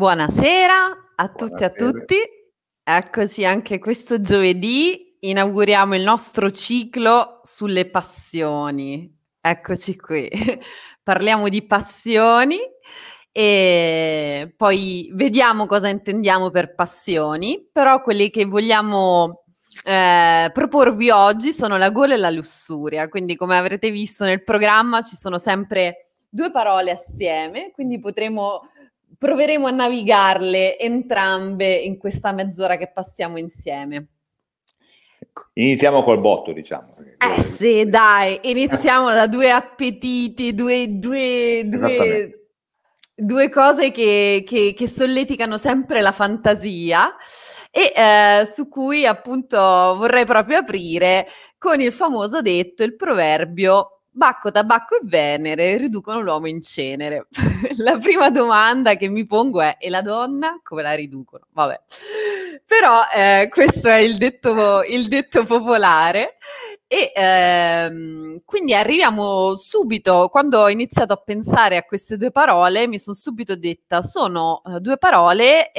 Buonasera a tutti e a tutti, eccoci anche questo giovedì, inauguriamo il nostro ciclo sulle passioni, eccoci qui, parliamo di passioni e poi vediamo cosa intendiamo per passioni, però quelli che vogliamo proporvi oggi sono la gola e la lussuria, quindi come avrete visto nel programma ci sono sempre due parole assieme, quindi proveremo a navigarle entrambe in questa mezz'ora che passiamo insieme. Iniziamo col botto, diciamo. Sì, dai, iniziamo da due appetiti, due cose che solleticano sempre la fantasia e su cui appunto vorrei proprio aprire con il famoso detto, il proverbio: bacco, tabacco e Venere riducono l'uomo in cenere. La prima domanda che mi pongo è: e la donna come la riducono? Vabbè, però questo è il detto popolare e quindi arriviamo subito, quando ho iniziato a pensare a queste due parole mi sono subito detta, sono due parole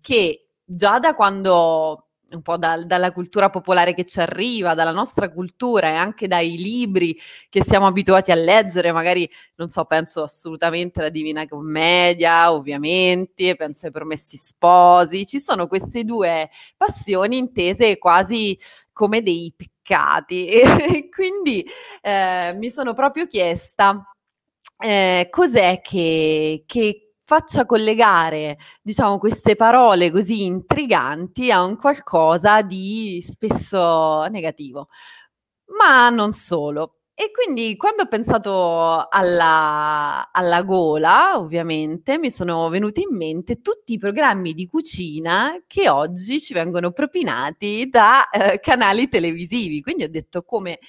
che già da quando... un po' dalla cultura popolare che ci arriva, dalla nostra cultura e anche dai libri che siamo abituati a leggere, magari, non so, penso assolutamente alla Divina Commedia, ovviamente, penso ai Promessi Sposi, ci sono queste due passioni intese quasi come dei peccati e quindi mi sono proprio chiesta cos'è che faccia collegare, diciamo, queste parole così intriganti a un qualcosa di spesso negativo, ma non solo. E quindi quando ho pensato alla gola, ovviamente, mi sono venuti in mente tutti i programmi di cucina che oggi ci vengono propinati da canali televisivi. Quindi ho detto come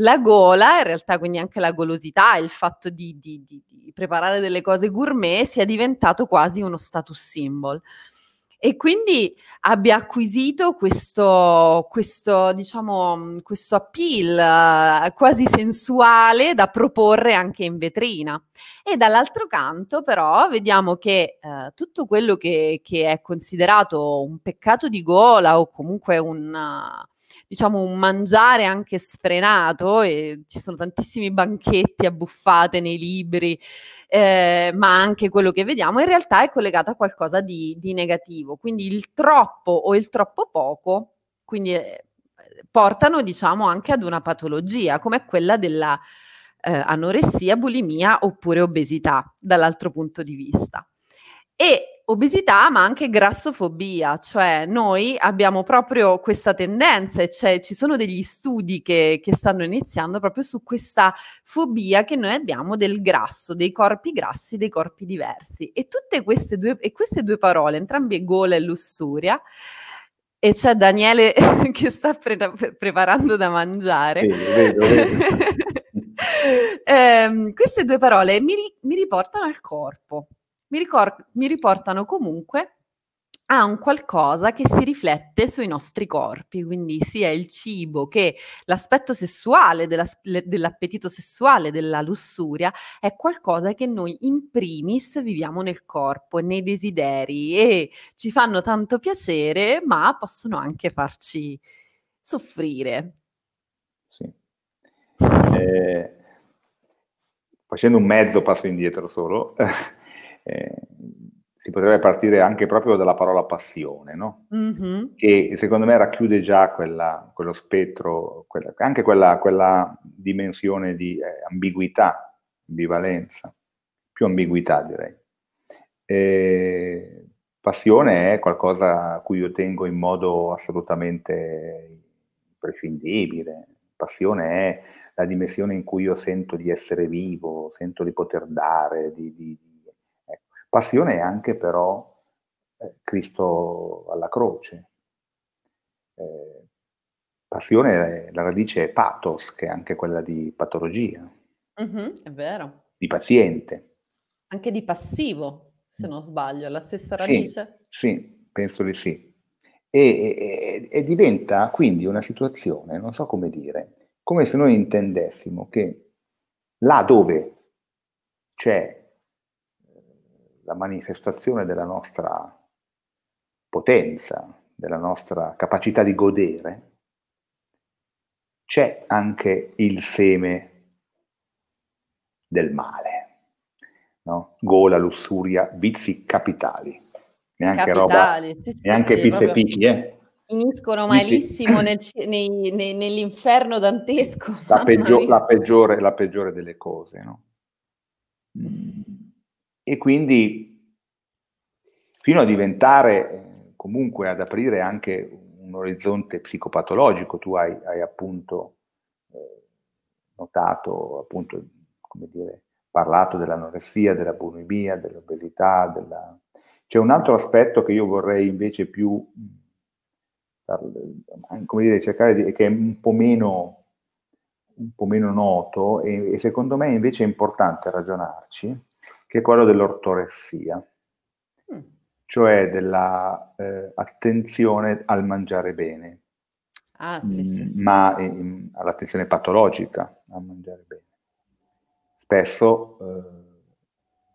la gola, in realtà quindi anche la golosità, il fatto di preparare delle cose gourmet sia diventato quasi uno status symbol. E quindi abbia acquisito questo appeal quasi sensuale da proporre anche in vetrina. E dall'altro canto però vediamo che tutto quello che è considerato un peccato di gola o comunque un mangiare anche sfrenato, e ci sono tantissimi banchetti a buffate nei libri, ma anche quello che vediamo in realtà è collegato a qualcosa di negativo, quindi il troppo o il troppo poco, quindi portano, diciamo, anche ad una patologia come quella della anoressia, bulimia oppure obesità dall'altro punto di vista. E obesità ma anche grassofobia, cioè noi abbiamo proprio questa tendenza, cioè ci sono degli studi che stanno iniziando proprio su questa fobia che noi abbiamo del grasso, dei corpi grassi, dei corpi diversi, e tutte queste due parole, entrambe gola e lussuria, e c'è Daniele che sta preparando da mangiare. Vedo. Queste due parole mi riportano al corpo. Mi riportano comunque a un qualcosa che si riflette sui nostri corpi, quindi sia il cibo che l'aspetto sessuale, dell'appetito sessuale, della lussuria, è qualcosa che noi in primis viviamo nel corpo, nei desideri, e ci fanno tanto piacere, ma possono anche farci soffrire. Sì. Facendo un mezzo passo indietro solo... si potrebbe partire anche proprio dalla parola passione, no? Mm-hmm. Che secondo me racchiude già quello spettro, quella dimensione di ambiguità, ambivalenza, più ambiguità direi. Passione è qualcosa a cui io tengo in modo assolutamente imprescindibile. Passione è la dimensione in cui io sento di essere vivo, sento di poter dare, Passione è anche però Cristo alla croce. Passione, la radice è pathos, che è anche quella di patologia. Mm-hmm, è vero. Di paziente. Anche di passivo, se non sbaglio, la stessa radice? Sì, penso di sì. E diventa quindi una situazione, non so come dire, come se noi intendessimo che là dove c'è la manifestazione della nostra potenza, della nostra capacità di godere, c'è anche il seme del male, no? Gola, lussuria, vizi capitali, neanche capitali, roba, sì, neanche sì, pizze fichi, finiscono malissimo nell'inferno dantesco. La peggiore delle cose, no? E quindi fino a diventare comunque, ad aprire anche un orizzonte psicopatologico. Tu hai appunto notato, appunto, come dire, parlato dell'anoressia, della bulimia, dell'obesità, della... C'è un altro aspetto che io vorrei invece più, come dire, cercare di, che è un po' meno noto e secondo me invece è importante ragionarci, che è quello dell'ortoressia, cioè della attenzione al mangiare bene, all'attenzione patologica al mangiare bene. Spesso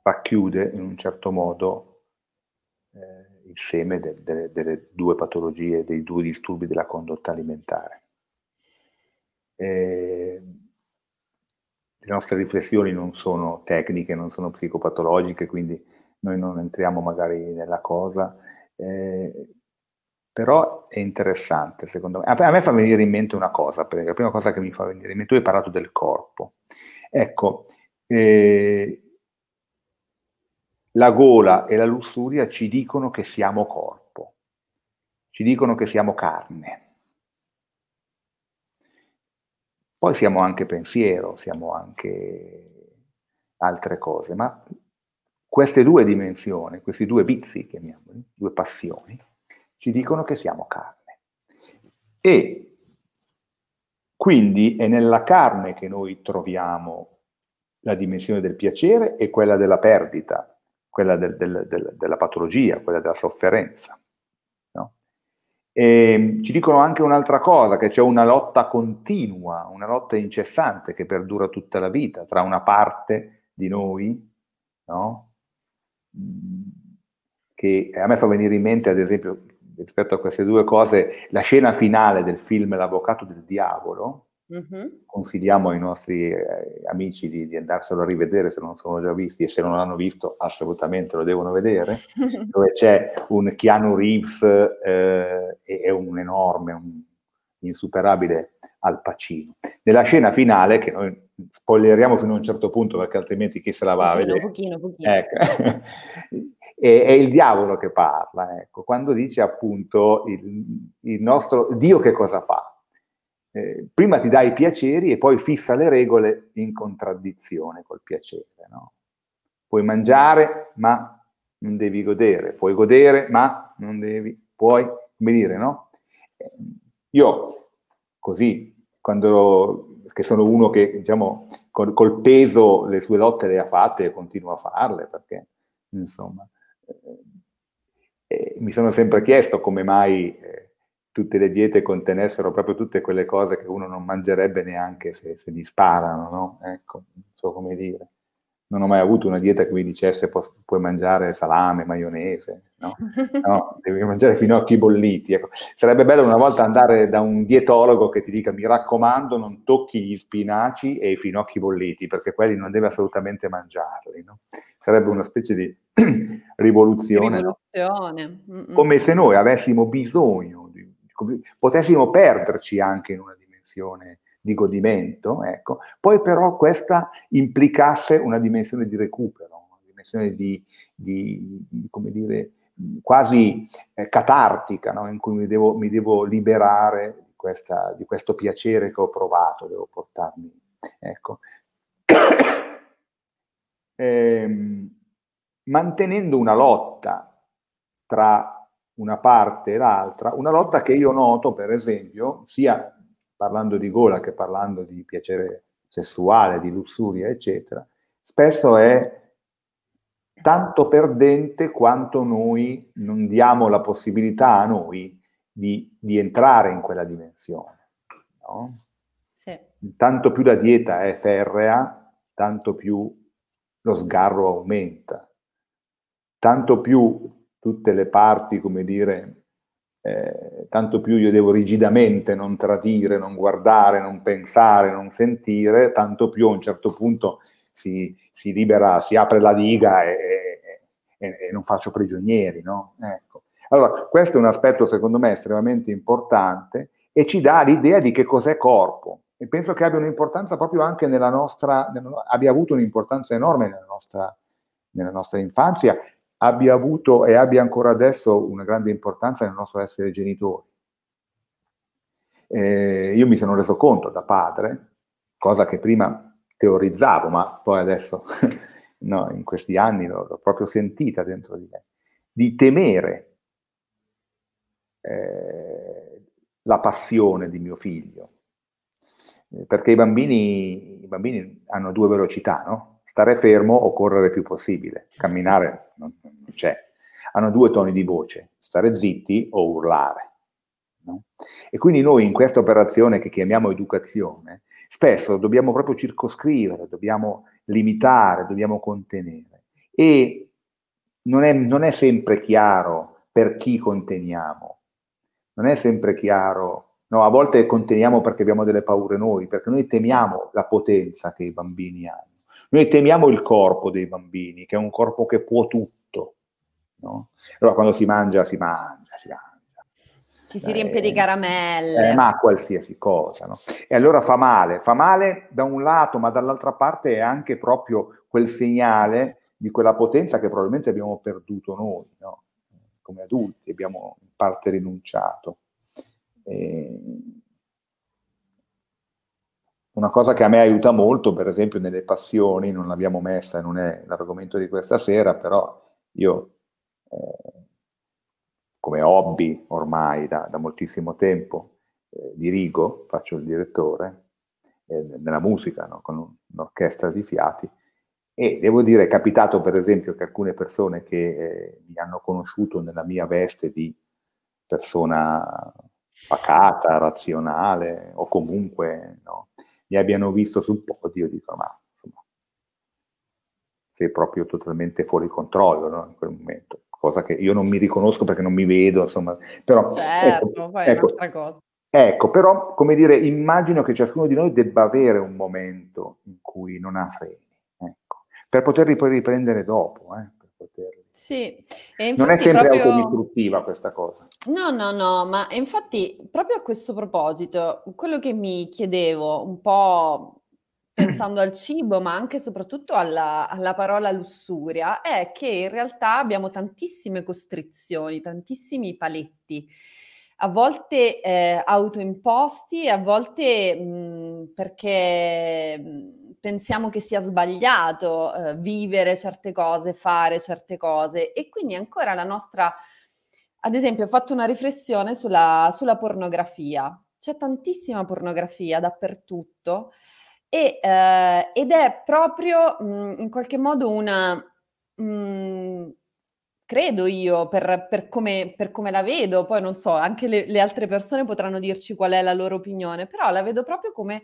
racchiude in un certo modo il seme delle due patologie, dei due disturbi della condotta alimentare. Le nostre riflessioni non sono tecniche, non sono psicopatologiche, quindi noi non entriamo magari nella cosa, però è interessante secondo me. A me fa venire in mente una cosa, perché la prima cosa che mi fa venire in mente, tu hai parlato del corpo, ecco, la gola e la lussuria ci dicono che siamo corpo, ci dicono che siamo carne. Poi siamo anche pensiero, siamo anche altre cose, ma queste due dimensioni, questi due vizi, chiamiamoli, due passioni, ci dicono che siamo carne. E quindi è nella carne che noi troviamo la dimensione del piacere e quella della perdita, quella della patologia, quella della sofferenza. E ci dicono anche un'altra cosa, che c'è una lotta continua, una lotta incessante che perdura tutta la vita tra una parte di noi, no? Che a me fa venire in mente, ad esempio, rispetto a queste due cose, la scena finale del film L'Avvocato del Diavolo. Consigliamo ai nostri amici di andarselo a rivedere se non sono già visti, e se non l'hanno visto assolutamente lo devono vedere, dove c'è un Keanu Reeves e un enorme, un insuperabile Al Pacino. Nella scena finale, che noi spoileriamo fino a un certo punto perché altrimenti chi se la va a vedere, pochino. Ecco. È il diavolo che parla, ecco, quando dice appunto il nostro Dio che cosa fa? Prima ti dà i piaceri e poi fissa le regole in contraddizione col piacere, no? Puoi mangiare ma non devi godere, puoi godere ma non devi, puoi, come dire, no? Io così, che sono uno che, diciamo, col peso le sue lotte le ha fatte e continua a farle, perché insomma mi sono sempre chiesto come mai tutte le diete contenessero proprio tutte quelle cose che uno non mangerebbe neanche se gli sparano, no? Ecco, non so come dire. Non ho mai avuto una dieta che mi dicesse puoi mangiare salame, maionese, no? No, devi mangiare finocchi bolliti. Ecco. Sarebbe bello una volta andare da un dietologo che ti dica: mi raccomando, non tocchi gli spinaci e i finocchi bolliti, perché quelli non devi assolutamente mangiarli, no? Sarebbe una specie di rivoluzione. No? Come se noi avessimo bisogno, potessimo perderci anche in una dimensione di godimento, ecco. Poi però questa implicasse una dimensione di recupero, una dimensione di come dire, quasi catartica, no? In cui mi devo liberare di questo piacere che ho provato, devo portarmi, ecco. Mantenendo una lotta tra una parte e l'altra, una lotta che io noto, per esempio, sia parlando di gola che parlando di piacere sessuale, di lussuria, eccetera, spesso è tanto perdente quanto noi non diamo la possibilità a noi di entrare in quella dimensione, no? Sì. Tanto più la dieta è ferrea, tanto più lo sgarro aumenta. tanto più tutte le parti, come dire, tanto più io devo rigidamente non tradire, non guardare, non pensare, non sentire, tanto più a un certo punto si libera, si apre la diga e non faccio prigionieri, no? Ecco. Allora, questo è un aspetto secondo me estremamente importante e ci dà l'idea di che cos'è corpo. E penso che abbia un'importanza proprio anche nella nostra, abbia avuto un'importanza enorme nella nostra infanzia, abbia avuto e abbia ancora adesso una grande importanza nel nostro essere genitori. Io mi sono reso conto da padre, cosa che prima teorizzavo, ma poi adesso, no, in questi anni l'ho proprio sentita dentro di me, di temere la passione di mio figlio. Perché i bambini hanno due velocità, no? Stare fermo o correre più possibile, camminare non c'è. Hanno due toni di voce, stare zitti o urlare, no? E quindi noi in questa operazione che chiamiamo educazione, spesso dobbiamo proprio circoscrivere, dobbiamo limitare, dobbiamo contenere. E non è sempre chiaro per chi conteniamo, non è sempre chiaro. No, a volte conteniamo perché abbiamo delle paure noi, perché noi temiamo la potenza che i bambini hanno. Noi temiamo il corpo dei bambini, che è un corpo che può tutto, no? Allora quando si mangia. Ci si riempie di caramelle. Ma qualsiasi cosa, no? E allora fa male da un lato, ma dall'altra parte è anche proprio quel segnale di quella potenza che probabilmente abbiamo perduto noi, no? Come adulti abbiamo in parte rinunciato. Una cosa che a me aiuta molto, per esempio, nelle passioni, non l'abbiamo messa, non è l'argomento di questa sera, però io come hobby ormai da moltissimo tempo dirigo, faccio il direttore nella musica, no? Con un'orchestra di fiati, e devo dire è capitato per esempio che alcune persone che mi hanno conosciuto nella mia veste di persona pacata, razionale, o comunque, no, mi abbiano visto sul podio e dicono: ma insomma, sei proprio totalmente fuori controllo, no, in quel momento, cosa che io non mi riconosco perché non mi vedo, insomma, però certo, ecco, un'altra cosa. Ecco, però, come dire, immagino che ciascuno di noi debba avere un momento in cui non ha freni, ecco, per poterli poi riprendere dopo, Sì. E non è sempre proprio autodistruttiva questa cosa. No, ma infatti proprio a questo proposito, quello che mi chiedevo un po' pensando al cibo, ma anche e soprattutto alla parola lussuria, è che in realtà abbiamo tantissime costrizioni, tantissimi paletti, a volte autoimposti, a volte perché pensiamo che sia sbagliato vivere certe cose, fare certe cose, e quindi ancora la nostra, ad esempio ho fatto una riflessione sulla pornografia, c'è tantissima pornografia dappertutto ed è proprio in qualche modo credo io, per come la vedo, poi non so, anche le altre persone potranno dirci qual è la loro opinione, però la vedo proprio come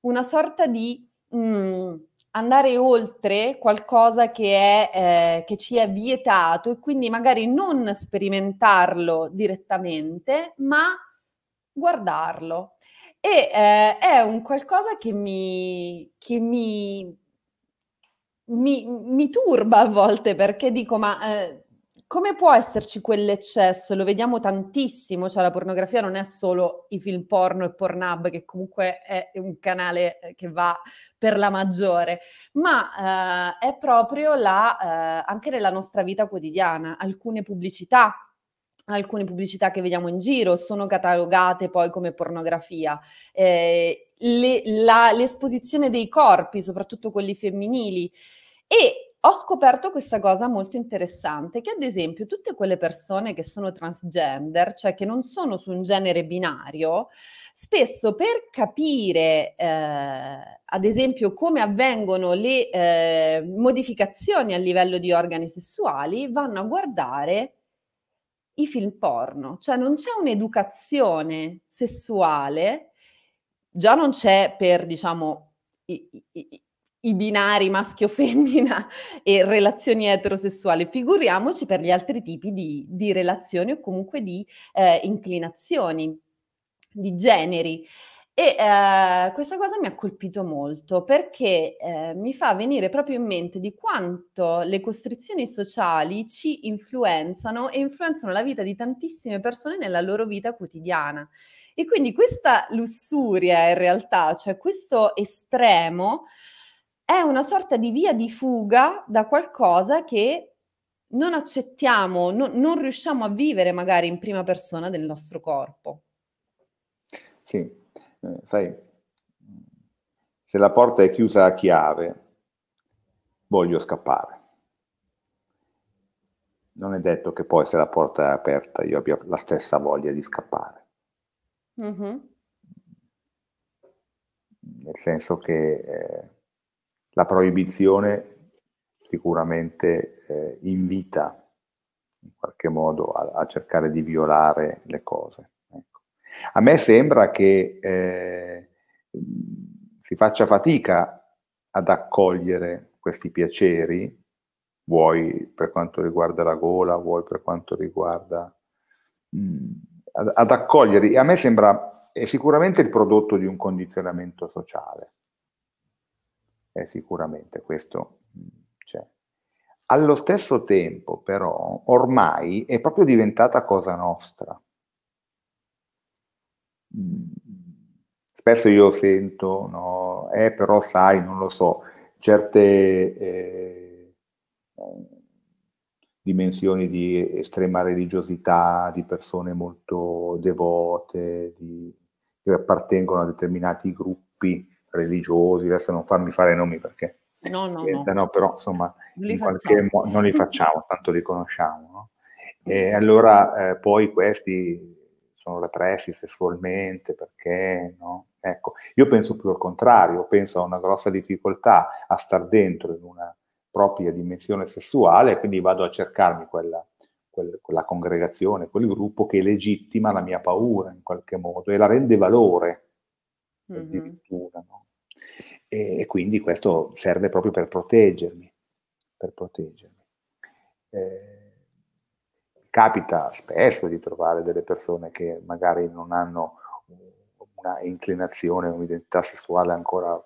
una sorta di andare oltre qualcosa che ci è vietato, e quindi magari non sperimentarlo direttamente, ma guardarlo. E è un qualcosa che mi turba a volte, perché dico: ma come può esserci quell'eccesso? Lo vediamo tantissimo, cioè la pornografia non è solo i film porno e Pornhub, che comunque è un canale che va per la maggiore, ma è proprio anche nella nostra vita quotidiana. Alcune pubblicità che vediamo in giro sono catalogate poi come pornografia. L'esposizione dei corpi, soprattutto quelli femminili, e ho scoperto questa cosa molto interessante, che ad esempio tutte quelle persone che sono transgender, cioè che non sono su un genere binario, spesso per capire ad esempio come avvengono le modificazioni a livello di organi sessuali, vanno a guardare i film porno. Cioè non c'è un'educazione sessuale, già non c'è per, diciamo, i binari maschio-femmina e relazioni eterosessuali, figuriamoci per gli altri tipi di relazioni o comunque di inclinazioni, di generi. E questa cosa mi ha colpito molto perché mi fa venire proprio in mente di quanto le costrizioni sociali ci influenzano e influenzano la vita di tantissime persone nella loro vita quotidiana. E quindi questa lussuria in realtà, cioè questo estremo, è una sorta di via di fuga da qualcosa che non accettiamo, non riusciamo a vivere magari in prima persona del nostro corpo. Sì. Sai, se la porta è chiusa a chiave, voglio scappare. Non è detto che poi se la porta è aperta io abbia la stessa voglia di scappare. Mm-hmm. Nel senso che la proibizione sicuramente invita in qualche modo a cercare di violare le cose. A me sembra che si faccia fatica ad accogliere questi piaceri, vuoi per quanto riguarda la gola, vuoi per quanto riguarda... ad accoglierli. A me sembra, è sicuramente il prodotto di un condizionamento sociale. È sicuramente questo. Cioè. Allo stesso tempo, però, ormai è proprio diventata cosa nostra. Spesso io sento no, però sai, non lo so, certe dimensioni di estrema religiosità, di persone molto devote che appartengono a determinati gruppi religiosi, adesso non farmi fare nomi perché no, però insomma non li facciamo, tanto li conosciamo, no? E allora poi questi sono repressi sessualmente, perché no? Ecco, io penso più al contrario, penso a una grossa difficoltà a star dentro in una propria dimensione sessuale, quindi vado a cercarmi quella congregazione, quel gruppo che legittima la mia paura in qualche modo e la rende valore, addirittura, no? E quindi questo serve proprio per proteggermi, Capita spesso di trovare delle persone che magari non hanno una inclinazione, un'identità sessuale ancora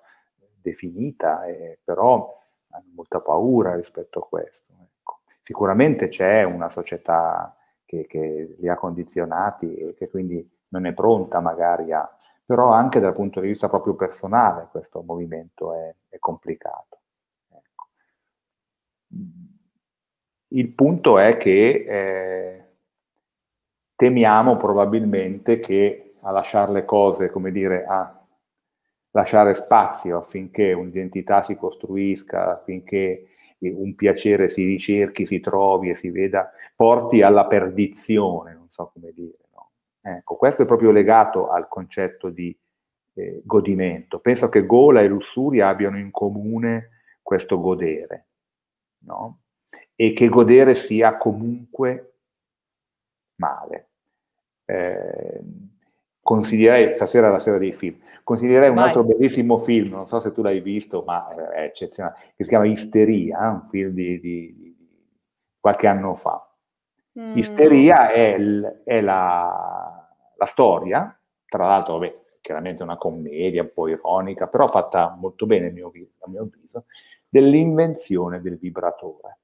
definita, però hanno molta paura rispetto a questo. Ecco. Sicuramente c'è una società che li ha condizionati e che quindi non è pronta magari a... Però anche dal punto di vista proprio personale questo movimento è complicato. Ecco. Il punto è che temiamo probabilmente che a lasciare le cose, come dire, a lasciare spazio affinché un'identità si costruisca, affinché un piacere si ricerchi, si trovi e si veda, porti alla perdizione, non so come dire. No? Ecco, questo è proprio legato al concetto di godimento. Penso che gola e lussuria abbiano in comune questo godere, no? E che godere sia comunque male. Consiglierei, stasera è la sera dei film, consiglierei un altro bellissimo film, non so se tu l'hai visto, ma è eccezionale, che si chiama Isteria, un film di qualche anno fa. Isteria è la storia, tra l'altro, vabbè, chiaramente una commedia un po' ironica, però fatta molto bene a mio avviso, dell'invenzione del vibratore.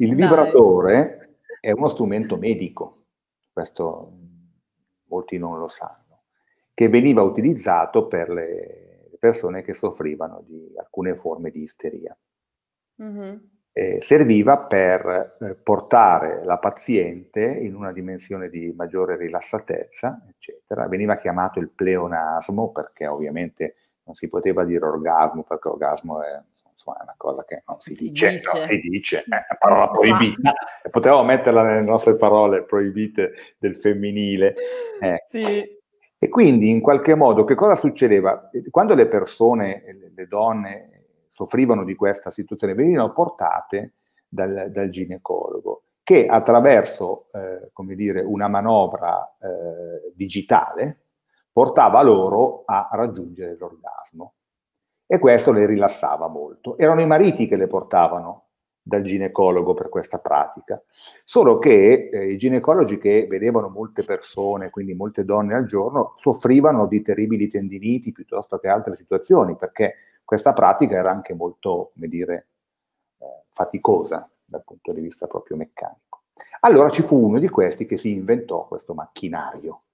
Il vibratore è uno strumento medico, questo molti non lo sanno, che veniva utilizzato per le persone che soffrivano di alcune forme di isteria. Mm-hmm. Serviva per portare la paziente in una dimensione di maggiore rilassatezza, eccetera. Veniva chiamato il pleonasmo, perché ovviamente non si poteva dire orgasmo, perché orgasmo è... è una cosa che non si dice, è una parola proibita, potevamo metterla nelle nostre parole proibite del femminile. Sì. E quindi in qualche modo che cosa succedeva? Quando le persone, le donne soffrivano di questa situazione, venivano portate dal ginecologo che attraverso come dire, una manovra digitale portava loro a raggiungere l'orgasmo. e questo le rilassava molto. Erano i mariti che le portavano dal ginecologo per questa pratica, solo che i ginecologi che vedevano molte persone, quindi molte donne al giorno, soffrivano di terribili tendiniti piuttosto che altre situazioni, perché questa pratica era anche molto, come dire, faticosa dal punto di vista proprio meccanico. Allora ci fu uno di questi che si inventò questo macchinario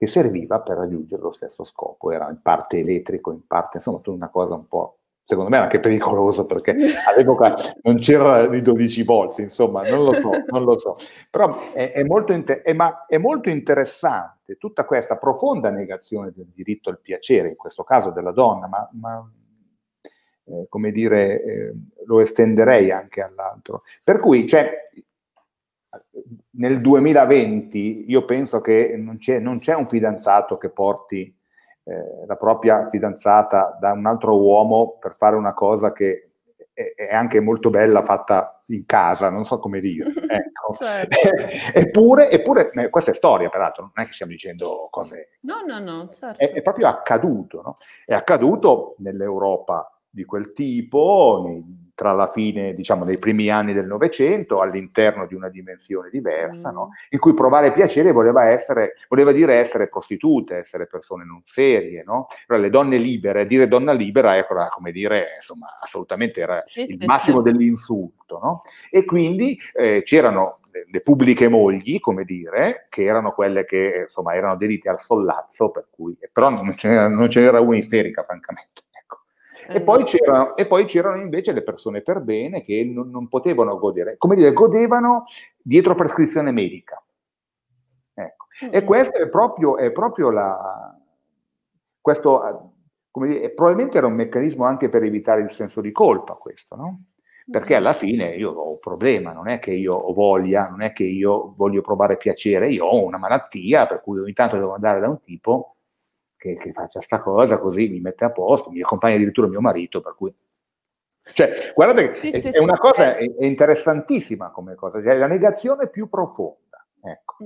che serviva per raggiungere lo stesso scopo, era in parte elettrico, in parte, insomma, una cosa un po', secondo me era anche pericoloso, perché all'epoca non c'era i 12 volts, insomma, non lo so. Però è molto interessante tutta questa profonda negazione del diritto al piacere, in questo caso della donna, ma come dire, lo estenderei anche all'altro. Per cui, nel 2020, io penso che non c'è un fidanzato che porti la propria fidanzata da un altro uomo per fare una cosa che è anche molto bella fatta in casa, non so come dire, ecco. Certo. eppure questa è storia, peraltro, non è che stiamo dicendo cose, no, certo. È proprio accaduto, no? È accaduto nell'Europa di quel tipo tra la fine, diciamo, dei primi anni del Novecento, all'interno di una dimensione diversa, no? In cui provare piacere voleva dire essere prostitute, essere persone non serie, no? Allora, le donne libere, dire donna libera, ecco, come dire, insomma, assolutamente era il massimo dell'insulto, no? E quindi c'erano le pubbliche mogli, come dire, che erano quelle che, insomma, erano dedite al sollazzo, per cui, però non ce n'era una isterica, francamente. E poi c'erano invece le persone per bene che non potevano godere, come dire, godevano dietro prescrizione medica. Ecco. E questo è proprio questo, come dire, probabilmente era un meccanismo anche per evitare il senso di colpa, questo, no? Perché alla fine io ho un problema, non è che io ho voglia, non è che io voglio provare piacere, io ho una malattia per cui ogni tanto devo andare da un tipo che faccia sta cosa, così mi mette a posto, mi accompagna addirittura mio marito, per cui... Cioè, guardate, è una cosa è interessantissima come cosa, cioè la negazione più profonda, ecco.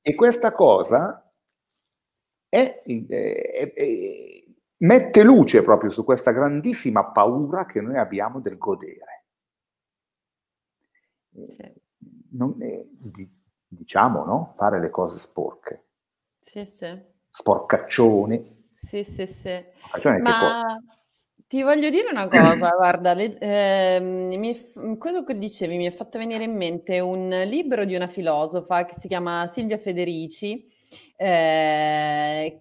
E questa cosa mette luce proprio su questa grandissima paura che noi abbiamo del godere. Sì. Diciamo, no? Fare le cose sporche. Sì. Sporcaccione. Sì. Ma ti voglio dire una cosa, guarda, quello che dicevi mi ha fatto venire in mente un libro di una filosofa che si chiama Silvia Federici, che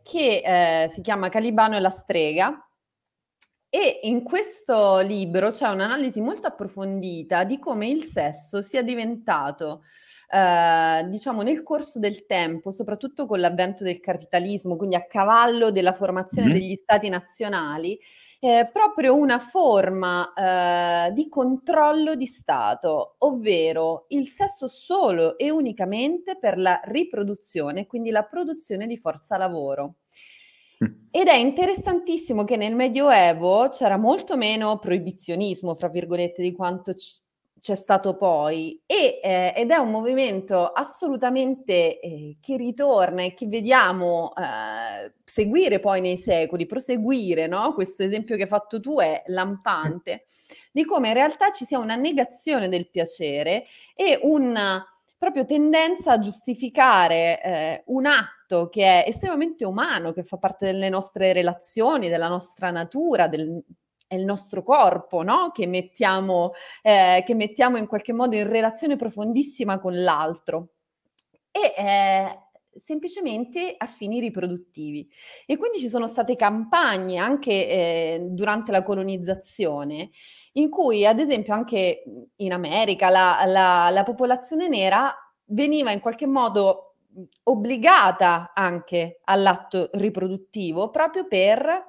si chiama Calibano e la strega, e in questo libro c'è un'analisi molto approfondita di come il sesso sia diventato, diciamo, nel corso del tempo, soprattutto con l'avvento del capitalismo, quindi a cavallo della formazione degli stati nazionali, proprio una forma di controllo di Stato, ovvero il sesso solo e unicamente per la riproduzione, quindi la produzione di forza lavoro. Ed è interessantissimo che nel Medioevo c'era molto meno proibizionismo, fra virgolette, di quanto c'è stato poi, ed è un movimento assolutamente che ritorna e che vediamo seguire poi nei secoli, proseguire, no? Questo esempio che hai fatto tu è lampante, di come in realtà ci sia una negazione del piacere e una proprio tendenza a giustificare un atto che è estremamente umano, che fa parte delle nostre relazioni, della nostra natura, è il nostro corpo, no? Che mettiamo in qualche modo in relazione profondissima con l'altro e semplicemente a fini riproduttivi. E quindi ci sono state campagne anche durante la colonizzazione in cui, ad esempio, anche in America la popolazione nera veniva in qualche modo obbligata anche all'atto riproduttivo proprio per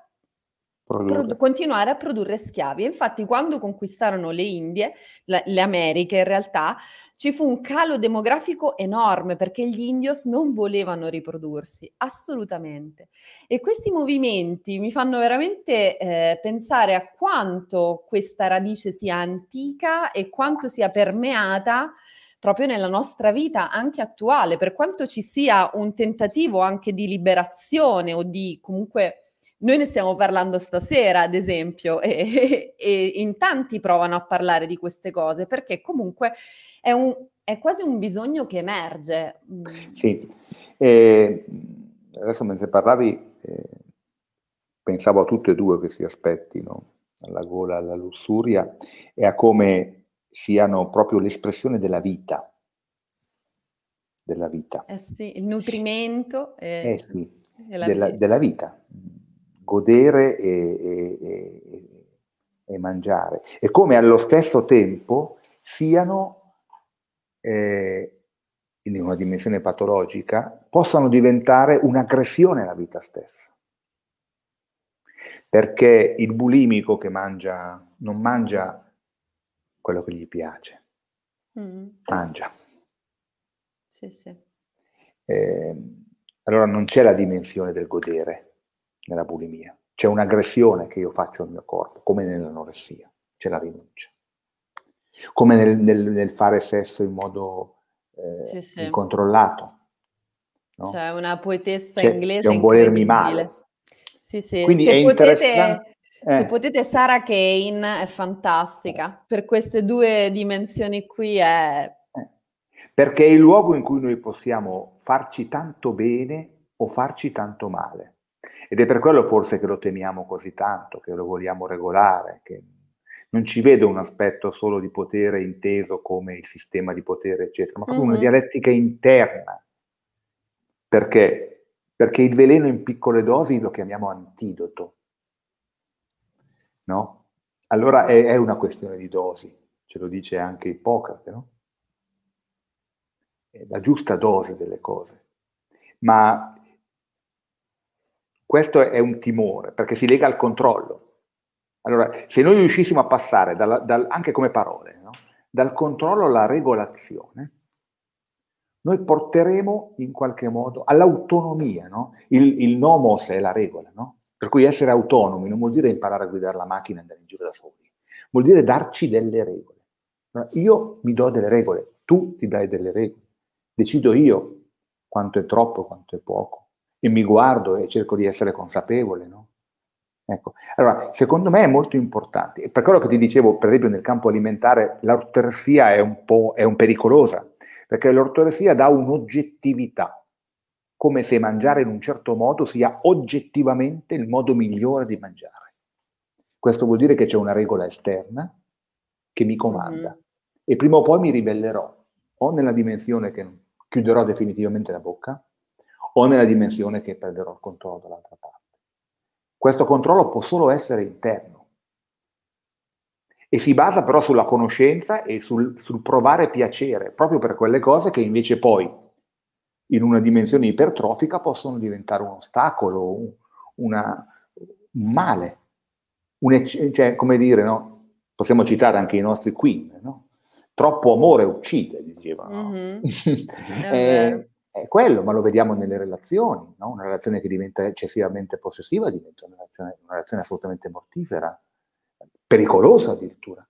continuare a produrre schiavi. Infatti, quando conquistarono le Indie, le Americhe, in realtà ci fu un calo demografico enorme perché gli indios non volevano riprodursi assolutamente. E questi movimenti mi fanno veramente pensare a quanto questa radice sia antica e quanto sia permeata proprio nella nostra vita anche attuale, per quanto ci sia un tentativo anche di liberazione o di comunque Noi ne stiamo parlando stasera, ad esempio, e in tanti provano a parlare di queste cose, perché comunque è quasi un bisogno che emerge. Sì, adesso mentre parlavi pensavo a tutti e due questi aspetti, no? Alla gola, alla lussuria, e a come siano proprio l'espressione della vita. Della vita. Eh sì, il nutrimento sì, della vita. Godere e mangiare, e come allo stesso tempo siano, in una dimensione patologica, possano diventare un'aggressione alla vita stessa. Perché il bulimico che mangia, non mangia quello che gli piace, mangia. Sì, sì. Allora non c'è la dimensione del godere. Nella bulimia c'è un'aggressione che io faccio al mio corpo, come nell'anoressia c'è la rinuncia, come nel fare sesso in modo incontrollato, no? C'è una poetessa inglese, c'è un volermi male. Sì, sì. Quindi se è interessante. Se potete, Sara Kane è fantastica per queste due dimensioni qui, perché è il luogo in cui noi possiamo farci tanto bene o farci tanto male. Ed è per quello forse che lo temiamo così tanto, che lo vogliamo regolare, che non ci vedo un aspetto solo di potere inteso come il sistema di potere, eccetera, ma proprio una dialettica interna. Perché? Perché il veleno in piccole dosi lo chiamiamo antidoto, no? Allora è una questione di dosi, ce lo dice anche Ippocrate, no? È la giusta dose delle cose. Ma questo è un timore, perché si lega al controllo. Allora, se noi riuscissimo a passare, anche come parole, no? Dal controllo alla regolazione, noi porteremo in qualche modo all'autonomia, no? Il nomos è la regola, no? Per cui essere autonomi non vuol dire imparare a guidare la macchina e andare in giro da soli, vuol dire darci delle regole. Allora, io mi do delle regole, tu ti dai delle regole, decido io quanto è troppo, quanto è poco. E mi guardo e cerco di essere consapevole, no? Ecco. Allora, secondo me è molto importante. E per quello che ti dicevo, per esempio, nel campo alimentare, l'ortoressia è un po' pericolosa, perché l'ortoressia dà un'oggettività, come se mangiare in un certo modo sia oggettivamente il modo migliore di mangiare. Questo vuol dire che c'è una regola esterna che mi comanda, e prima o poi mi ribellerò, o nella dimensione che chiuderò definitivamente la bocca, o nella dimensione che perderò il controllo dall'altra parte. Questo controllo può solo essere interno e si basa però sulla conoscenza e sul provare piacere, proprio per quelle cose che invece poi, in una dimensione ipertrofica, possono diventare un ostacolo, un male. Cioè, come dire, no? Possiamo citare anche i nostri Queen, no? Troppo amore uccide, dicevano. No? È quello, ma lo vediamo nelle relazioni, no? Una relazione che diventa eccessivamente possessiva diventa una relazione assolutamente mortifera, pericolosa addirittura.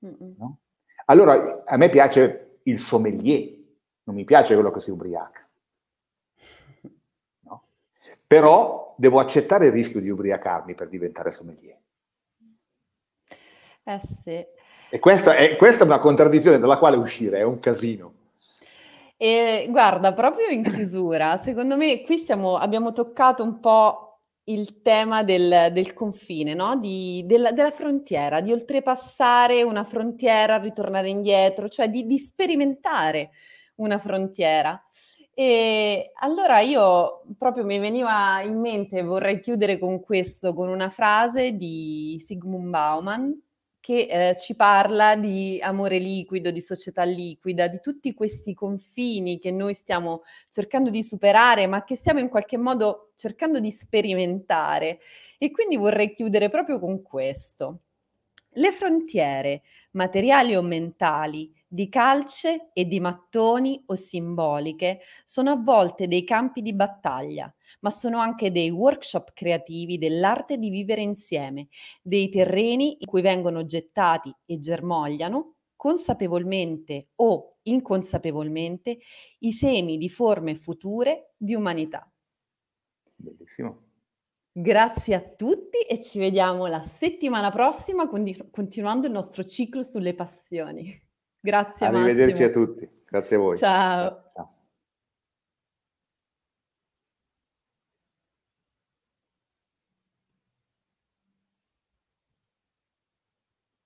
No? Allora, a me piace il sommelier, non mi piace quello che si ubriaca. No? Però devo accettare il rischio di ubriacarmi per diventare sommelier. Sì. E questa è una contraddizione dalla quale uscire, è un casino. E guarda, proprio in chiusura, secondo me qui abbiamo toccato un po' il tema del confine, no? Della frontiera, di oltrepassare una frontiera, ritornare indietro, cioè di sperimentare una frontiera. E allora io proprio mi veniva in mente, vorrei chiudere con questo, con una frase di Sigmund Bauman, che ci parla di amore liquido, di società liquida, di tutti questi confini che noi stiamo cercando di superare, ma che stiamo in qualche modo cercando di sperimentare. E quindi vorrei chiudere proprio con questo. Le frontiere, materiali o mentali, di calce e di mattoni o simboliche, sono a volte dei campi di battaglia, ma sono anche dei workshop creativi dell'arte di vivere insieme, dei terreni in cui vengono gettati e germogliano, consapevolmente o inconsapevolmente, i semi di forme future di umanità. Bellissimo. Grazie a tutti e ci vediamo la settimana prossima continuando il nostro ciclo sulle passioni. Grazie. Arrivederci Massimo. A tutti. Grazie a voi. Ciao.